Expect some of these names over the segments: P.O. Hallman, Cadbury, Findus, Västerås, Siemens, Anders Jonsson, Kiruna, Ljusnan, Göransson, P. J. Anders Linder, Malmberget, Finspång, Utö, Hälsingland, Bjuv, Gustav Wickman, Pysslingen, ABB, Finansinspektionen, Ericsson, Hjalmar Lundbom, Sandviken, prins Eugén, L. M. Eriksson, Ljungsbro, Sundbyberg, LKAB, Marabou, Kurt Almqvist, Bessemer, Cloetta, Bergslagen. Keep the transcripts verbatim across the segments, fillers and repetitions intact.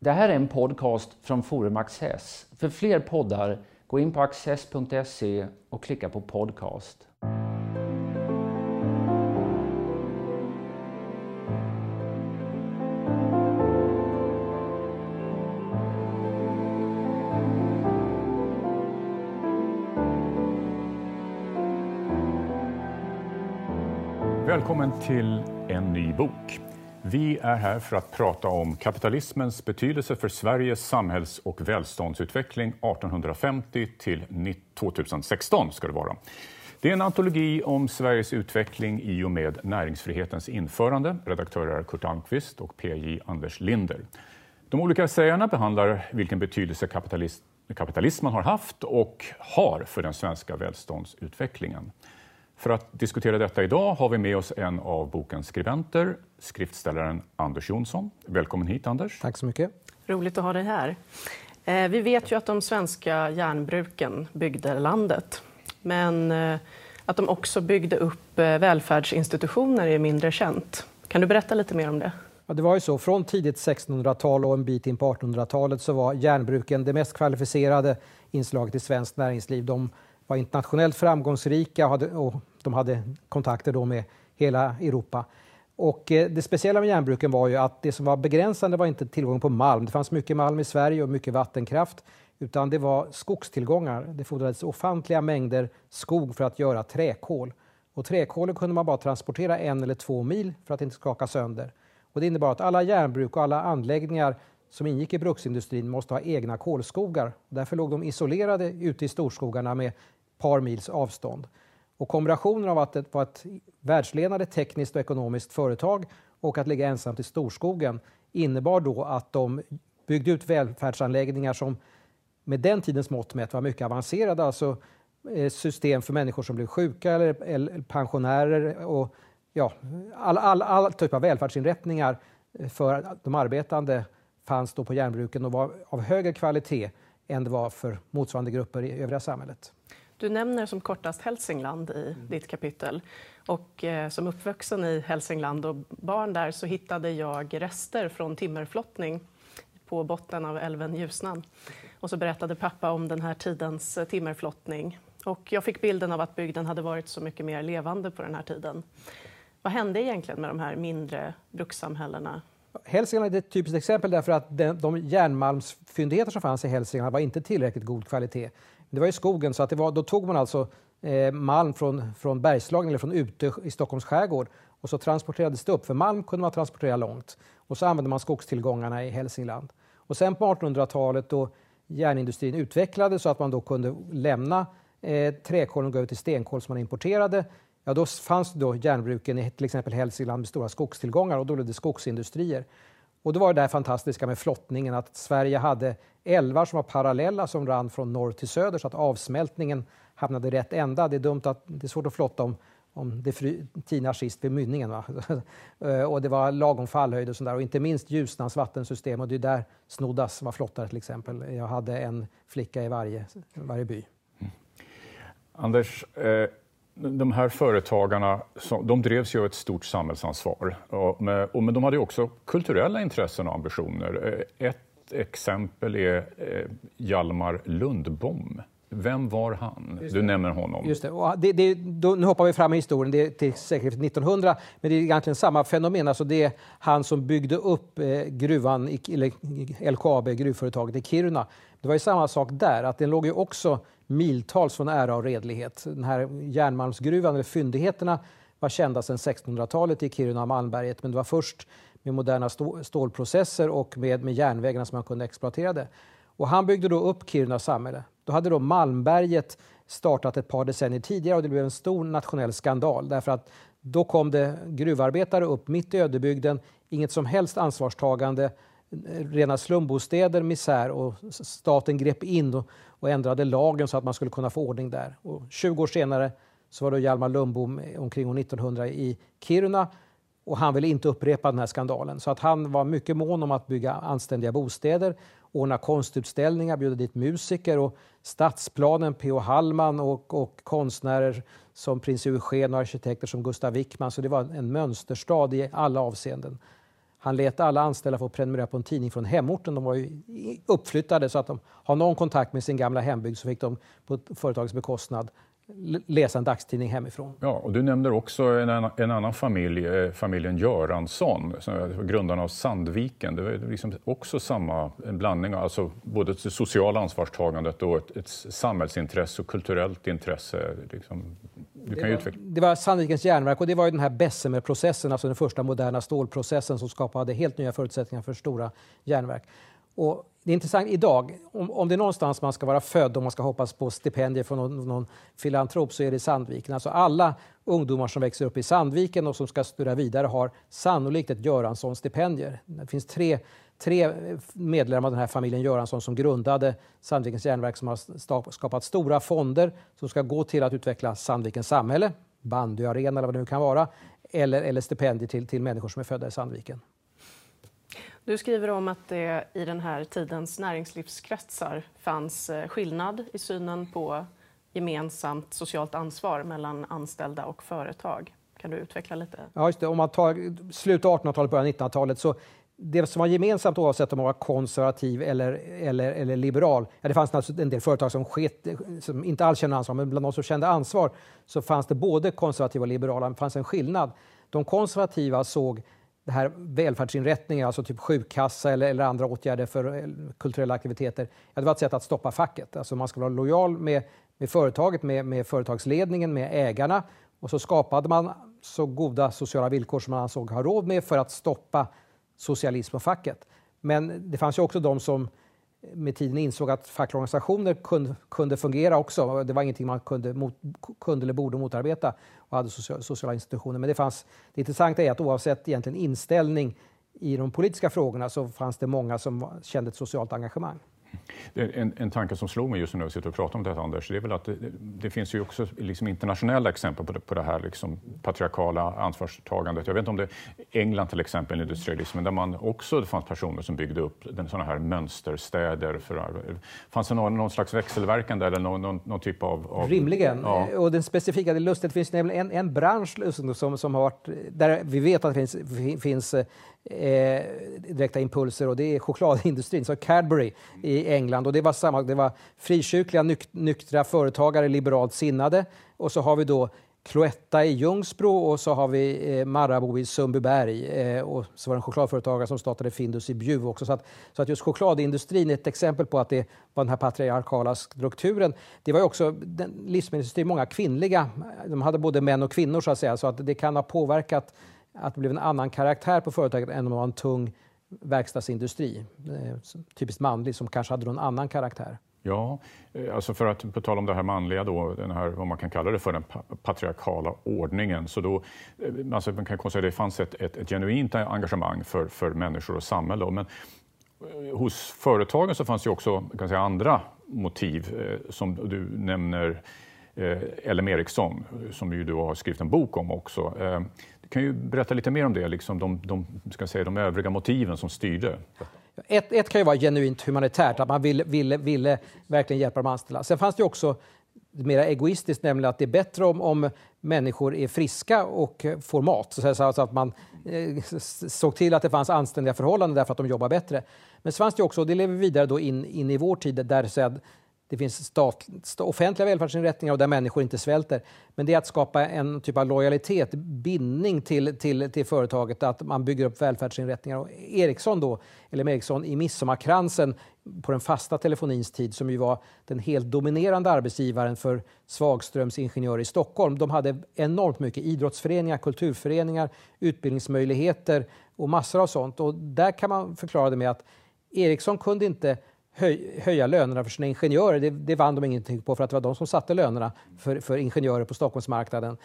Det här är en podcast från Forum Access. För fler poddar, gå in på access punkt se och klicka på podcast. Välkommen till en ny bok. Vi är här för att prata om kapitalismens betydelse för Sveriges samhälls- och välståndsutveckling arton femtio till tjugohundrasexton ska det vara. Det är en antologi om Sveriges utveckling i och med näringsfrihetens införande. Redaktörer Kurt Almqvist och P. J. Anders Linder. De olika essäerna behandlar vilken betydelse kapitalis- kapitalismen har haft och har för den svenska välståndsutvecklingen. För att diskutera detta idag har vi med oss en av bokens skribenter, skriftställaren Anders Jonsson. Välkommen hit, Anders. Tack så mycket. Roligt att ha dig här. Eh, vi vet ju att de svenska järnbruken byggde landet. Men eh, att de också byggde upp eh, välfärdsinstitutioner är mindre känt. Kan du berätta lite mer om det? Ja, det var ju så. Från tidigt sextonhundratal och en bit in på artonhundratalet så var järnbruken det mest kvalificerade inslaget i svenskt näringsliv. De var internationellt framgångsrika och de hade kontakter då med hela Europa. Och det speciella med järnbruken var ju att det som var begränsande var inte tillgång på malm. Det fanns mycket malm i Sverige och mycket vattenkraft, utan det var skogstillgångar. Det fordrades ofantliga mängder skog för att göra träkol. Och träkolen kunde man bara transportera en eller två mil för att inte skaka sönder. Och det innebar att alla järnbruk och alla anläggningar som ingick i bruksindustrin måste ha egna kolskogar. Därför låg de isolerade ute i storskogarna med par mils avstånd. Och kombinationen av att det var ett världsledande tekniskt och ekonomiskt företag och att ligga ensamt i storskogen innebar då att de byggde ut välfärdsanläggningar som med den tidens mått mätt var mycket avancerade. Alltså system för människor som blev sjuka eller pensionärer och ja, all, all, all typ av välfärdsinrättningar för de arbetande fanns då på järnbruken och var av högre kvalitet än det var för motsvarande grupper i övriga samhället. Du nämner som kortast Hälsingland i mm. ditt kapitel. Och eh, som uppvuxen i Hälsingland och barn där så hittade jag rester från timmerflottning på botten av älven Ljusnan. Och så berättade pappa om den här tidens timmerflottning. Och jag fick bilden av att bygden hade varit så mycket mer levande på den här tiden. Vad hände egentligen med de här mindre brukssamhällena? Hälsingland är ett typiskt exempel därför att de järnmalmsfyndigheter som fanns i Hälsingland var inte tillräckligt god kvalitet. Det var ju skogen så att det var, då tog man alltså eh, malm från, från Bergslagen eller från Utö i Stockholms skärgård och så transporterades det upp. För malm kunde man transportera långt och så använde man skogstillgångarna i Hälsingland. Och sen på artonhundratalet då järnindustrin utvecklades så att man då kunde lämna eh, träkol och gå ut till stenkol som man importerade. Ja, då fanns då järnbruken i till exempel Hälsingland med stora skogstillgångar och då blev det skogsindustrier. Och då var det där fantastiska med flottningen att Sverige hade älvar som var parallella som rann från norr till söder så att avsmältningen hamnade rätt ända. Det är dumt att det är svårt att flotta om, om det fri, tinar sist vid mynningen. Va? Och det var lagom fallhöjd och sånt där. Och inte minst Ljusnans vattensystem och det är där Snoddas var flottare till exempel. Jag hade en flicka i varje, varje by. Mm. Anders... Eh... De här företagarna, de drevs ju av ett stort samhällsansvar. Men de hade också kulturella intressen och ambitioner. Ett exempel är Hjalmar Lundbom. Vem var han? Du nämner honom. Just det. Och det, det då, nu hoppar vi fram i historien det är till säkert nittonhundra. Men det är egentligen samma fenomen. Alltså det är han som byggde upp gruvan, eller L K A B, gruvföretaget i Kiruna. Det var ju samma sak där. Att den låg ju också miltals från ära och redlighet. Den här järnmalmsgruvan eller fyndigheterna var kända sedan sextonhundratalet i Kiruna och Malmberget. Men det var först med moderna stålprocesser och med, med järnvägarna som man kunde exploatera det. Och han byggde då upp Kiruna samhälle. Då hade då Malmberget startat ett par decennier tidigare och det blev en stor nationell skandal. Därför att då kom det gruvarbetare upp mitt i ödebygden. Inget som helst ansvarstagande. Rena slumbostäder, misär och staten grep in och, och ändrade lagen så att man skulle kunna få ordning där. Och tjugo år senare så var då Hjalmar Lundbom omkring år nittonhundra i Kiruna och han ville inte upprepa den här skandalen. Så att han var mycket mån om att bygga anständiga bostäder, ordna konstutställningar, bjuda dit musiker och stadsplanen P O Hallman och, och konstnärer som prins Eugén och arkitekter som Gustav Wickman. Så det var en mönsterstad i alla avseenden. Han lät alla anställda få prenumerera på en tidning från hemorten. De var ju uppflyttade så att de har någon kontakt med sin gamla hembygd, så fick de på företagets bekostnad läsa en dagstidning hemifrån. Ja, och du nämnde också en, en annan familj, familjen Göransson, grundarna av Sandviken. Det var liksom också samma blandning, alltså både det sociala ansvarstagandet och ett, ett samhällsintresse och kulturellt intresse. Liksom, du kan det, var, utveckla. Det var Sandvikens järnverk, och det var ju den här Bessemer-processen, alltså den första moderna stålprocessen som skapade helt nya förutsättningar för stora järnverk. Och det är intressant idag, om, om det är någonstans man ska vara född och man ska hoppas på stipendier från någon, någon filantrop, så är det i Sandviken. Alltså alla ungdomar som växer upp i Sandviken och som ska studera vidare har sannolikt ett Göransson-stipendier. Det finns tre, tre medlemmar av den här familjen Göransson som grundade Sandvikens järnverk, som har skapat stora fonder som ska gå till att utveckla Sandvikens samhälle, bandyarena eller vad det nu kan vara, eller, eller stipendier till, till människor som är födda i Sandviken. Du skriver om att det i den här tidens näringslivskretsar fanns skillnad i synen på gemensamt socialt ansvar mellan anställda och företag. Kan du utveckla lite? Ja, just det. Om man tar slut artonhundratalet, början nittonhundratalet, så det som var gemensamt oavsett om man var konservativ eller, eller, eller liberal, ja, det fanns alltså en del företag som, sket, som inte alls kände ansvar, men bland de som kände ansvar så fanns det både konservativa och liberala, men fanns en skillnad. De konservativa såg det här välfärdsinrättningar, alltså typ sjukkassa eller, eller andra åtgärder för kulturella aktiviteter, ja, det var ett sätt att stoppa facket. Alltså man skulle vara lojal med, med företaget, med, med företagsledningen, med ägarna, och så skapade man så goda sociala villkor som man ansåg ha råd med för att stoppa socialism och facket. Men det fanns ju också de som med tiden insåg att fackliga organisationer kunde, kunde fungera också. Det var ingenting man kunde, mot, kunde eller borde motarbeta, och hade social, sociala institutioner. Men det fanns, det intressanta är att oavsett egentligen inställning i de politiska frågorna så fanns det många som kände ett socialt engagemang. En, en tanke som slog mig just när jag sitter och pratar om det här, Anders, det är väl att det, det finns ju också liksom internationella exempel på det, på det här liksom patriarkala ansvarstagandet. Jag vet inte om det England till exempel, industrialismen, där man också, det fanns personer som byggde upp den, såna här mönsterstäder. För, fanns det någon, någon slags växelverkan där eller någon, någon, någon typ av... av Rimligen. Ja. Och den specifika, det lustigt, finns nämligen en, en bransch som, som har varit, där vi vet att det finns, finns eh, direkta impulser, och det är chokladindustrin, så Cadbury i i England, och det var samma, det var frikyrkliga nyk, nyktra företagare, liberalt sinnade, och så har vi då Cloetta i Ljungsbro, och så har vi eh, Marabou i Sundbyberg, eh, och så var det en chokladföretagare som startade Findus i Bjuv också, så att, så att just chokladindustrin är ett exempel på att det var den här patriarkala strukturen. Det var ju också den livsmedelsindustrin, många kvinnliga, de hade både män och kvinnor så att säga, så att det kan ha påverkat att det blev en annan karaktär på företaget än om det var en tung verkstadsindustri, typiskt manlig, som kanske hade någon annan karaktär. Ja, alltså för att på tal om det här manliga då, den här, vad man kan kalla det för, den patriarkala ordningen, så då, alltså man kan konstatera att det fanns ett, ett, ett genuint engagemang för, för människor och samhälle då, men hos företagen så fanns ju också, kan säga, andra motiv, som du nämner L. M. Eriksson, som ju du har skrivit en bok om också. Kan ju berätta lite mer om det, liksom de, de, ska säga, de övriga motiven som styrde. Ett, ett kan ju vara genuint humanitärt, att man ville, ville, ville verkligen hjälpa de anställda. Sen fanns det också mer egoistiskt, nämligen att det är bättre om, om människor är friska och får mat. Så, så, så att man eh, såg till att det fanns anständiga förhållanden därför att de jobbar bättre. Men så fanns det också, och det lever vidare då in, in i vår tid, där så att det finns stat, offentliga välfärdsinrättningar och där människor inte svälter. Men det är att skapa en typ av lojalitet, bindning till, till, till företaget, att man bygger upp välfärdsinrättningar. Och Ericsson då, eller Ericsson i midsommarkransen på den fasta telefonins tid, som ju var den helt dominerande arbetsgivaren för Svagströms ingenjörer i Stockholm. De hade enormt mycket idrottsföreningar, kulturföreningar, utbildningsmöjligheter och massor av sånt. Och där kan man förklara det med att Ericsson kunde inte höja lönerna för sina ingenjörer. Det, det vann de ingenting på, för att det var de som satte lönerna för, för ingenjörer på Stockholmsmarknaden.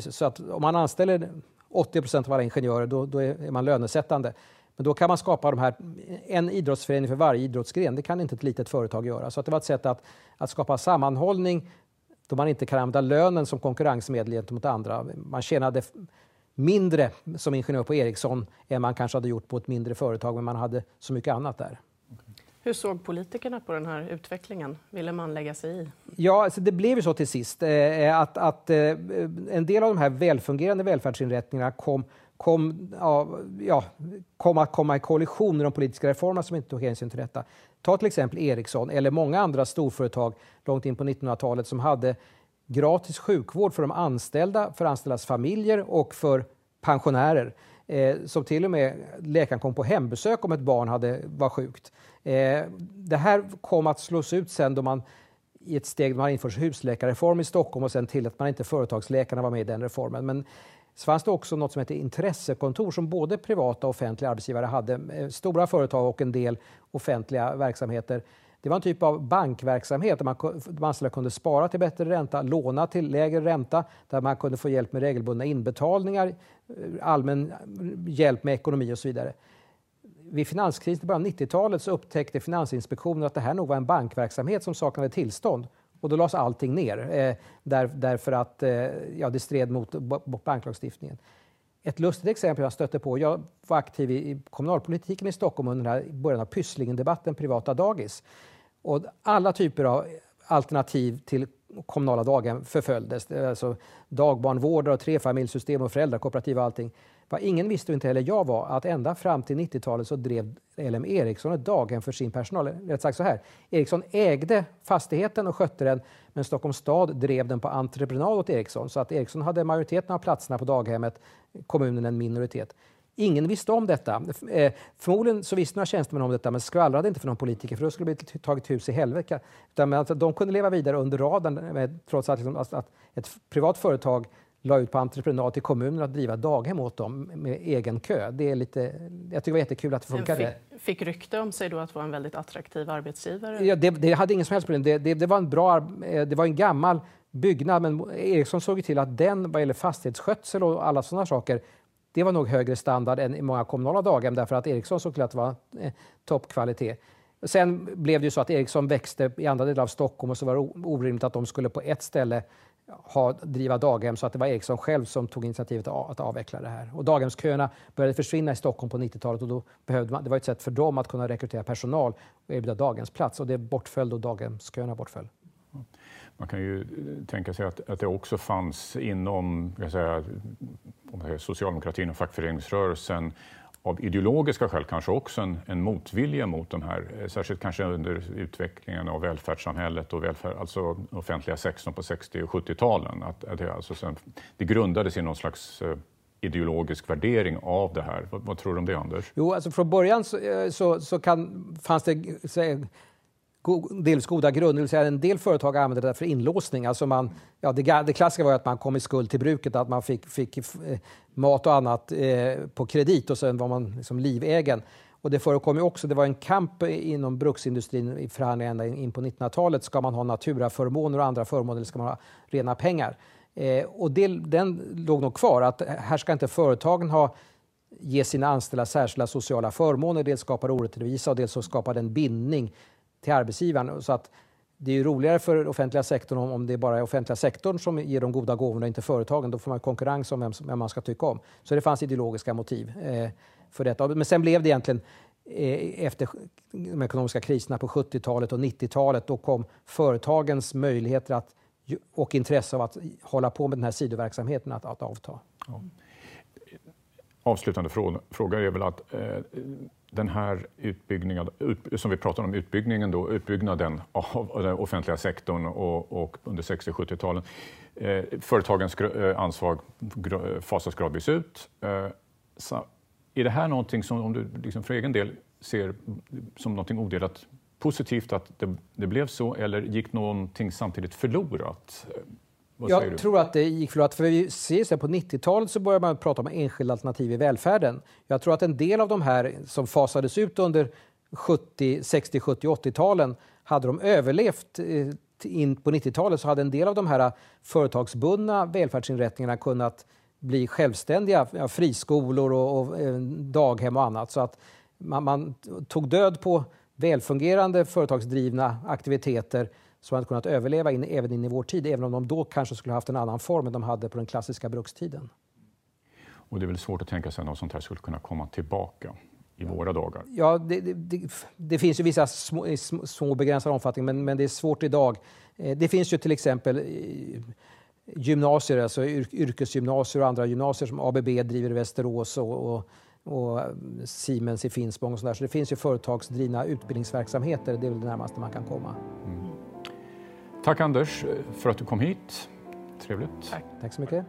Så att om man anställer åttio procent av alla ingenjörer, då, då är man lönesättande. Men då kan man skapa de här, en idrottsförening för varje idrottsgren. Det kan inte ett litet företag göra. Så att det var ett sätt att, att skapa sammanhållning då man inte kan använda lönen som konkurrensmedel gentemot andra. Man tjänade mindre som ingenjör på Ericsson än man kanske hade gjort på ett mindre företag, men man hade så mycket annat där. Hur såg politikerna på den här utvecklingen? Ville man lägga sig i? Ja, alltså det blev ju så till sist eh, att, att eh, en del av de här välfungerande välfärdsinrättningarna kom, kom, ja, kom att komma i kollision med de politiska reformerna som inte tog hänsyn till detta. Ta till exempel Ericsson eller många andra storföretag långt in på nittonhundratalet som hade gratis sjukvård för de anställda, för anställdas familjer och för pensionärer. Eh, som till och med läkaren kom på hembesök om ett barn hade, var sjukt. Eh, det här kom att slås ut sen då man i ett steg man införde husläkarreform i Stockholm och sen till att man inte företagsläkarna var med i den reformen. Men så fanns det också något som heter intressekontor som både privata och offentliga arbetsgivare hade. Stora företag och en del offentliga verksamheter. Det var en typ av bankverksamhet där man, de anställda kunde spara till bättre ränta, låna till lägre ränta, där man kunde få hjälp med regelbundna inbetalningar, allmän hjälp med ekonomi och så vidare. Vid finanskrisen i början av nittiotalet så upptäckte Finansinspektionen att det här nog var en bankverksamhet som saknade tillstånd. Och då lades allting ner eh, där, därför att eh, ja, det stred mot, mot banklagstiftningen. Ett lustigt exempel jag stötte på, jag var aktiv i, i kommunalpolitiken i Stockholm under den här början av Pysslingendebatten, privata dagis. Och alla typer av alternativ till kommunala daghem förföljdes. Alltså dagbarnvårdare, trefamiljssystem och föräldrakooperativ och allting. Vad ingen visste och inte heller jag var att ända fram till nittiotalet så drev L. M. Eriksson ett daghem för sin personal. Rätt sagt så här. Eriksson ägde fastigheten och skötte den, men Stockholms stad drev den på entreprenad åt Eriksson. Så att Eriksson hade majoriteten av platserna på daghemmet, kommunen en minoritet. Ingen visste om detta. Förmodligen så visste några tjänstemän om detta, men skvallrade inte för någon politiker, för då skulle det bli tagit hus i helvete. Utan att de kunde leva vidare under raden, trots att ett privat företag la ut på entreprenad till kommunen att driva daghem åt dem med egen kö. Det är lite, jag tycker det var jättekul att det funkade. Fick, fick rykte om sig då att vara en väldigt attraktiv arbetsgivare? Ja, det, det hade ingen som helst problem. Det, det, det, var en bra, det var en gammal byggnad, men Eriksson såg till att den, vad gäller fastighetsskötsel och alla sådana saker, det var nog högre standard än i många kommunala daghem, därför att Eriksson såg till att det var eh, toppkvalitet. Sen blev det ju så att Eriksson växte i andra delar av Stockholm och så var det orimligt att de skulle på ett ställe ha, driva daghem, så att det var Eriksson själv som tog initiativet att avveckla det här. Och daghemsköerna började försvinna i Stockholm på nittiotalet och då behövde man, det var ett sätt för dem att kunna rekrytera personal och erbjuda daghemsplats, och det bortföll och daghemsköerna bortföll. Man kan ju tänka sig att, att det också fanns inom jag säger, socialdemokratin och fackföreningsrörelsen av ideologiska skäl kanske också en, en motvilja mot de här, särskilt kanske under utvecklingen av välfärdssamhället och välfärd, alltså offentliga sektorn på sextio- och sjuttio-talen. Att, att det, alltså sen, det grundades i någon slags ideologisk värdering av det här. Vad, vad tror du om det, Anders? Jo, alltså från början så, så, så kan, fanns det... Så, God, dels goda grunder, det vill säga en del företag använde det där för inlåsning. Alltså man, ja, det, det klassiska var att man kom i skuld till bruket, att man fick, fick eh, mat och annat eh, på kredit och sen var man liksom livägen. Och det förekom ju också, det var en kamp inom bruksindustrin i förhandlingarna in på nittonhundratalet. Ska man ha naturaförmåner och andra förmåner eller ska man ha rena pengar? Eh, och det, den låg nog kvar, att här ska inte företagen ha... ge sina anställda särskilda sociala förmåner. Dels skapar orättvisa och dels så skapar den bindning till arbetsgivaren, så att det är ju roligare för offentliga sektorn om, om det bara är offentliga sektorn som ger de goda gåvorna och inte företagen. Då får man konkurrens om vem, vem man ska tycka om. Så det fanns ideologiska motiv eh, för detta. Men sen blev det egentligen eh, efter de ekonomiska kriserna på sjuttiotalet och nittiotalet, då kom företagens möjligheter att, och intresse av att hålla på med den här sidoverksamheten att, att avta. Ja. Avslutande fråga, fråga är väl att eh, den här utbyggningen, ut, som vi pratar om utbyggningen då, utbyggnaden av den offentliga sektorn och, och under sextio- och sjuttio-talen, eh, företagens gr- ansvar gr- fasas gradvis ut. Eh, så är det här någonting som, om du liksom för egen del ser som någonting odelat positivt att det, det blev så, eller gick någonting samtidigt förlorat? Jag tror att det gick förlorat, för vi ser sen på nittiotalet så började man prata om enskilda alternativ i välfärden. Jag tror att en del av de här som fasades ut under sextio-, sjuttio-, åttio-talen, hade de överlevt in på nittiotalet så hade en del av de här företagsbundna välfärdsinrättningarna kunnat bli självständiga, friskolor och, och daghem och annat. Så att man, man tog död på välfungerande företagsdrivna aktiviteter som hade kunnat överleva in, även in i vår tid, även om de då kanske skulle ha haft en annan form än de hade på den klassiska brukstiden. Och det är väl svårt att tänka sig att något sånt här skulle kunna komma tillbaka i ja. våra dagar? Ja, det, det, det, det finns ju vissa små, små begränsade omfattningar, men, men det är svårt idag. Det finns ju till exempel gymnasier, alltså yrkesgymnasier och andra gymnasier som A B B driver i Västerås och, och, och Siemens i Finspång och sådär. Så det finns ju företagsdrivna utbildningsverksamheter, det är väl det närmaste man kan komma. Mm. Tack Anders för att du kom hit. Trevligt. Tack, Tack så mycket.